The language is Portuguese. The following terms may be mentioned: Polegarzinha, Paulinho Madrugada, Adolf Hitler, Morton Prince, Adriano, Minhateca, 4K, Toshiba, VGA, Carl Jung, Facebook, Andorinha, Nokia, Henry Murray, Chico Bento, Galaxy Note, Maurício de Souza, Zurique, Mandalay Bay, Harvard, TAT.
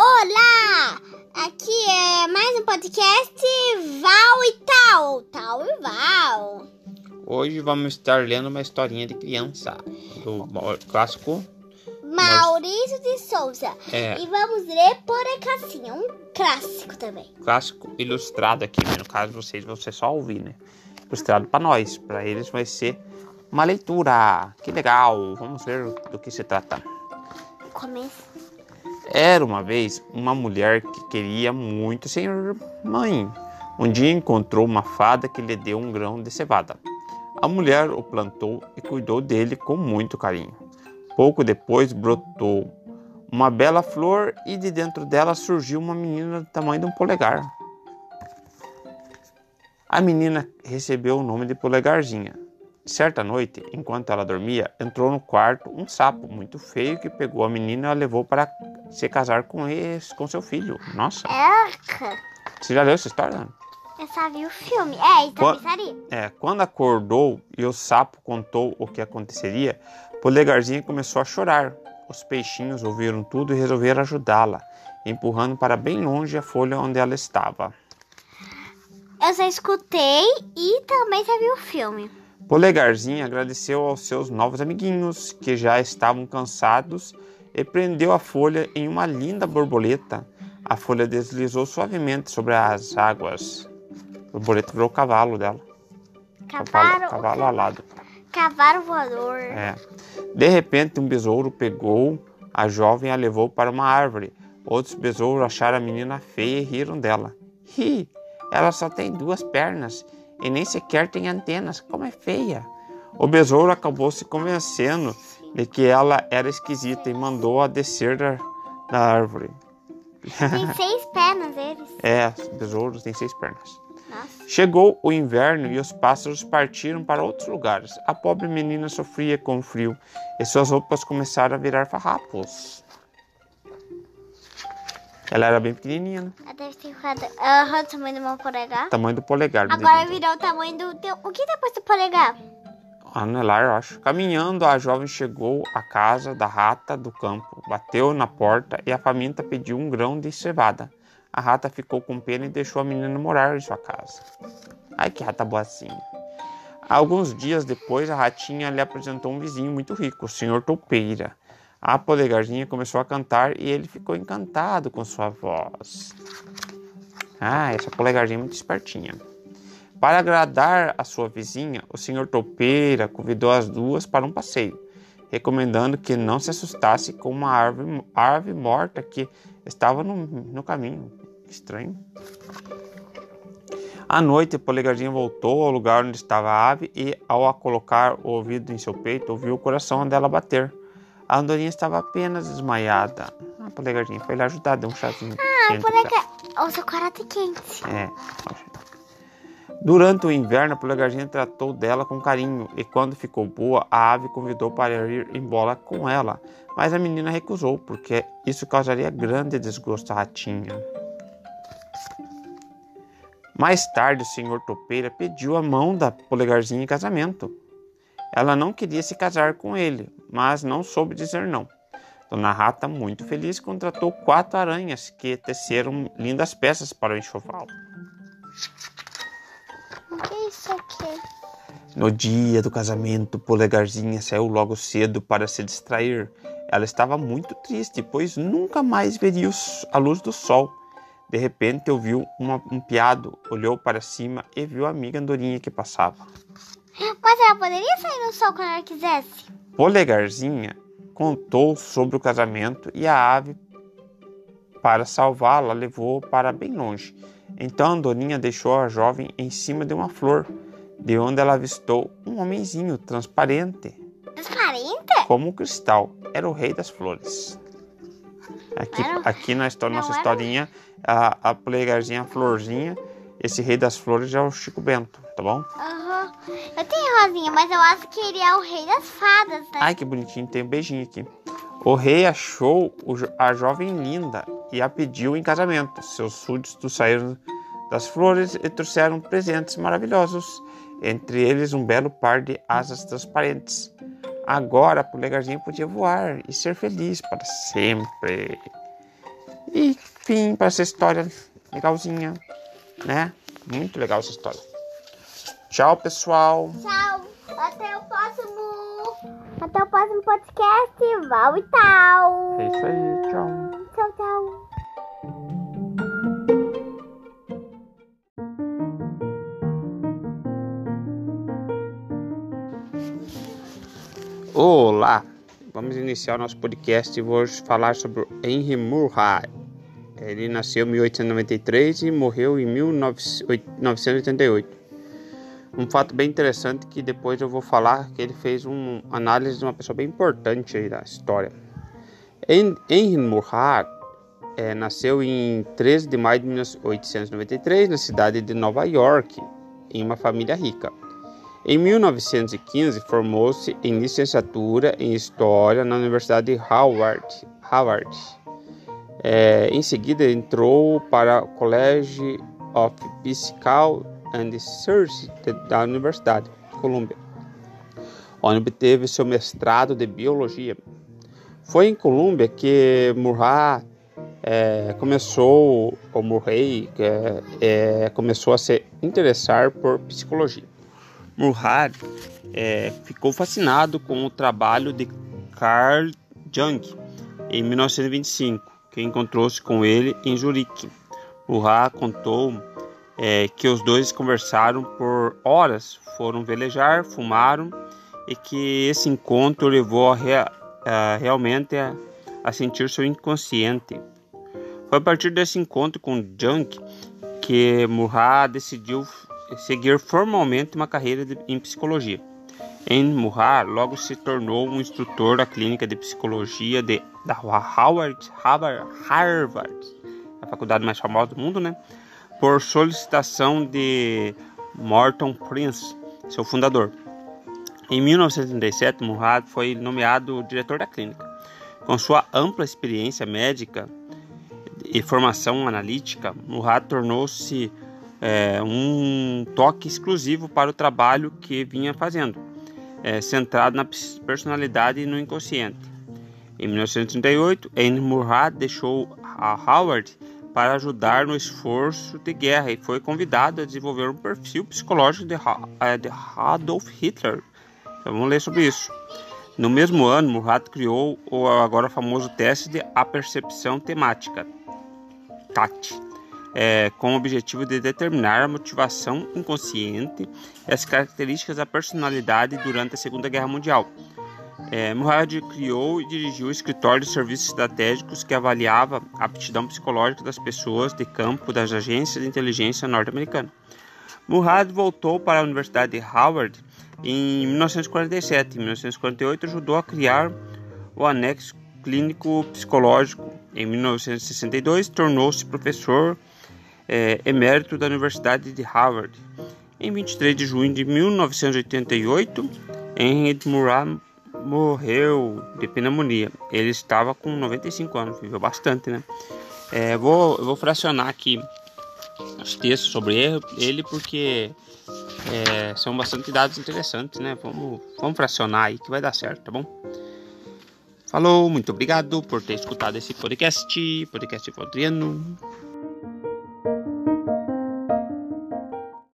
Olá! Aqui é mais um podcast Val e Tal, Tal e Val. Hoje vamos estar lendo uma historinha de criança do clássico Maurício de Souza. E vamos ler Polegarzinha, um clássico também. Clássico ilustrado aqui, no caso vocês vão ser só ouvir, né? Ilustrado para nós, para eles vai ser uma leitura. Que legal! Vamos ver do que se trata. Começa. Era uma vez uma mulher que queria muito ser mãe. Um dia encontrou uma fada que lhe deu um grão de cevada. A mulher o plantou e cuidou dele com muito carinho. Pouco depois brotou uma bela flor e de dentro dela surgiu uma menina do tamanho de um polegar. A menina recebeu o nome de Polegarzinha. Certa noite, enquanto ela dormia, entrou no quarto um sapo muito feio que pegou a menina e a levou para se casar com seu filho. Nossa! Eca. Você já leu essa história? Eu só vi o filme. Quando acordou e o sapo contou o que aconteceria, Polegarzinha começou a chorar. Os peixinhos ouviram tudo e resolveram ajudá-la, empurrando para bem longe a folha onde ela estava. Eu já escutei e também já vi o filme. Polegarzinha agradeceu aos seus novos amiguinhos, que já estavam cansados, e prendeu a folha em uma linda borboleta. A folha deslizou suavemente sobre as águas. A borboleta virou o cavalo dela. Cavalo alado. Cavalo voador. De repente, um besouro pegou a jovem e a levou para uma árvore. Outros besouros acharam a menina feia e riram dela. Ela só tem duas pernas. E nem sequer tem antenas, como é feia. O besouro acabou se convencendo de que ela era esquisita e mandou-a descer da árvore. Tem seis pernas eles. Os besouros têm seis pernas. Nossa. Chegou o inverno e os pássaros partiram para outros lugares. A pobre menina sofria com o frio e suas roupas começaram a virar farrapos. Ela era bem pequenininha, né? Ela deve ter ficado o tamanho do meu polegar. Tamanho do polegar. Agora virou o tamanho do teu... O que depois do polegar? Anelar, eu acho. Caminhando, a jovem chegou à casa da rata do campo. Bateu na porta e a faminta pediu um grão de cevada. A rata ficou com pena e deixou a menina morar em sua casa. Ai, que rata boazinha. Alguns dias depois, a ratinha lhe apresentou um vizinho muito rico, o senhor Toupeira. A Polegarzinha começou a cantar e ele ficou encantado com sua voz. Essa Polegarzinha é muito espertinha. Para agradar a sua vizinha, o senhor Toupeira convidou as duas para um passeio, recomendando que não se assustasse com uma árvore morta que estava no caminho. Estranho. À noite, a Polegarzinha voltou ao lugar onde estava a ave e, ao a colocar o ouvido em seu peito, ouviu o coração dela bater. A Andorinha estava apenas desmaiada. A Polegarzinha foi lá ajudar, deu um chazinho quente. O seu quarto é quente. Durante o inverno, a Polegarzinha tratou dela com carinho. E quando ficou boa, a ave convidou para ir embora com ela. Mas a menina recusou, porque isso causaria grande desgosto à ratinha. Mais tarde, o senhor Toupeira pediu a mão da Polegarzinha em casamento. Ela não queria se casar com ele, mas não soube dizer não. Dona Rata, muito feliz, contratou 4 aranhas que teceram lindas peças para o enxoval. O que é isso aqui? No dia do casamento, Polegarzinha saiu logo cedo para se distrair. Ela estava muito triste, pois nunca mais veria a luz do sol. De repente, ouviu um piado, olhou para cima e viu a amiga Andorinha que passava. Mas ela poderia sair no sol quando ela quisesse? Polegarzinha contou sobre o casamento e a ave, para salvá-la, levou para bem longe. Então Andorinha deixou a jovem em cima de uma flor, de onde ela avistou um homenzinho transparente. Transparente? Como um cristal. Era o rei das flores. Aqui na nossa historinha, a Polegarzinha, a florzinha, esse rei das flores é o Chico Bento, tá bom? Eu tenho rosinha, mas eu acho que ele é o rei das fadas, né? Ai, que bonitinho, tem um beijinho aqui. O rei achou a jovem linda e a pediu em casamento. Seus súditos saíram das flores e trouxeram presentes maravilhosos. Entre eles, um belo par de asas transparentes. Agora, a Polegarzinha podia voar e ser feliz para sempre. E fim para essa história legalzinha, né? Muito legal essa história. Tchau, pessoal. Tchau. Até o próximo podcast. Val e tal. É isso aí. Tchau. Tchau, tchau. Olá, vamos iniciar o nosso podcast e vou falar sobre Henry Murray. Ele nasceu em 1893 e morreu em 1988. Um fato bem interessante que depois eu vou falar que ele fez uma análise de uma pessoa bem importante aí da história. Henry Murray nasceu em 13 de maio de 1893 na cidade de Nova York, em uma família rica. Em 1915, formou-se em licenciatura em História na Universidade de Harvard. Em seguida, entrou para o College of Physical and Research da Universidade de Columbia, onde obteve seu mestrado de Biologia. Foi em Columbia que Murray começou a se interessar por psicologia. Murray ficou fascinado com o trabalho de Carl Jung em 1925, que encontrou-se com ele em Zurique. Murray contou que os dois conversaram por horas, foram velejar, fumaram, e que esse encontro levou realmente a sentir seu inconsciente. Foi a partir desse encontro com Jung que Murray decidiu seguir formalmente uma carreira em psicologia. Henry Murray logo se tornou um instrutor da clínica de psicologia da Harvard, a faculdade mais famosa do mundo, né? Por solicitação de Morton Prince, seu fundador. Em 1937, Murray foi nomeado diretor da clínica. Com sua ampla experiência médica e formação analítica, Murray tornou-se um toque exclusivo para o trabalho que vinha fazendo, centrado na personalidade e no inconsciente. Em 1938, Henry Murray deixou a Harvard para ajudar no esforço de guerra e foi convidado a desenvolver um perfil psicológico de Adolf Hitler. Então, vamos ler sobre isso. No mesmo ano, Murray criou o agora famoso teste de apercepção temática, TAT. Com o objetivo de determinar a motivação inconsciente e as características da personalidade durante a Segunda Guerra Mundial. Murray criou e dirigiu o escritório de serviços estratégicos que avaliava a aptidão psicológica das pessoas de campo das agências de inteligência norte-americana. Murray voltou para a Universidade de Harvard em 1947. Em 1948, ajudou a criar o anexo clínico psicológico. Em 1962, tornou-se professor emérito da Universidade de Harvard. Em 23 de junho de 1988, Henry Murray morreu de pneumonia. Ele estava com 95 anos, viveu bastante, né? Eu vou fracionar aqui os textos sobre ele porque são bastante dados interessantes, né? Vamos fracionar aí que vai dar certo, tá bom? Falou, muito obrigado por ter escutado esse podcast. Podcast do Adriano.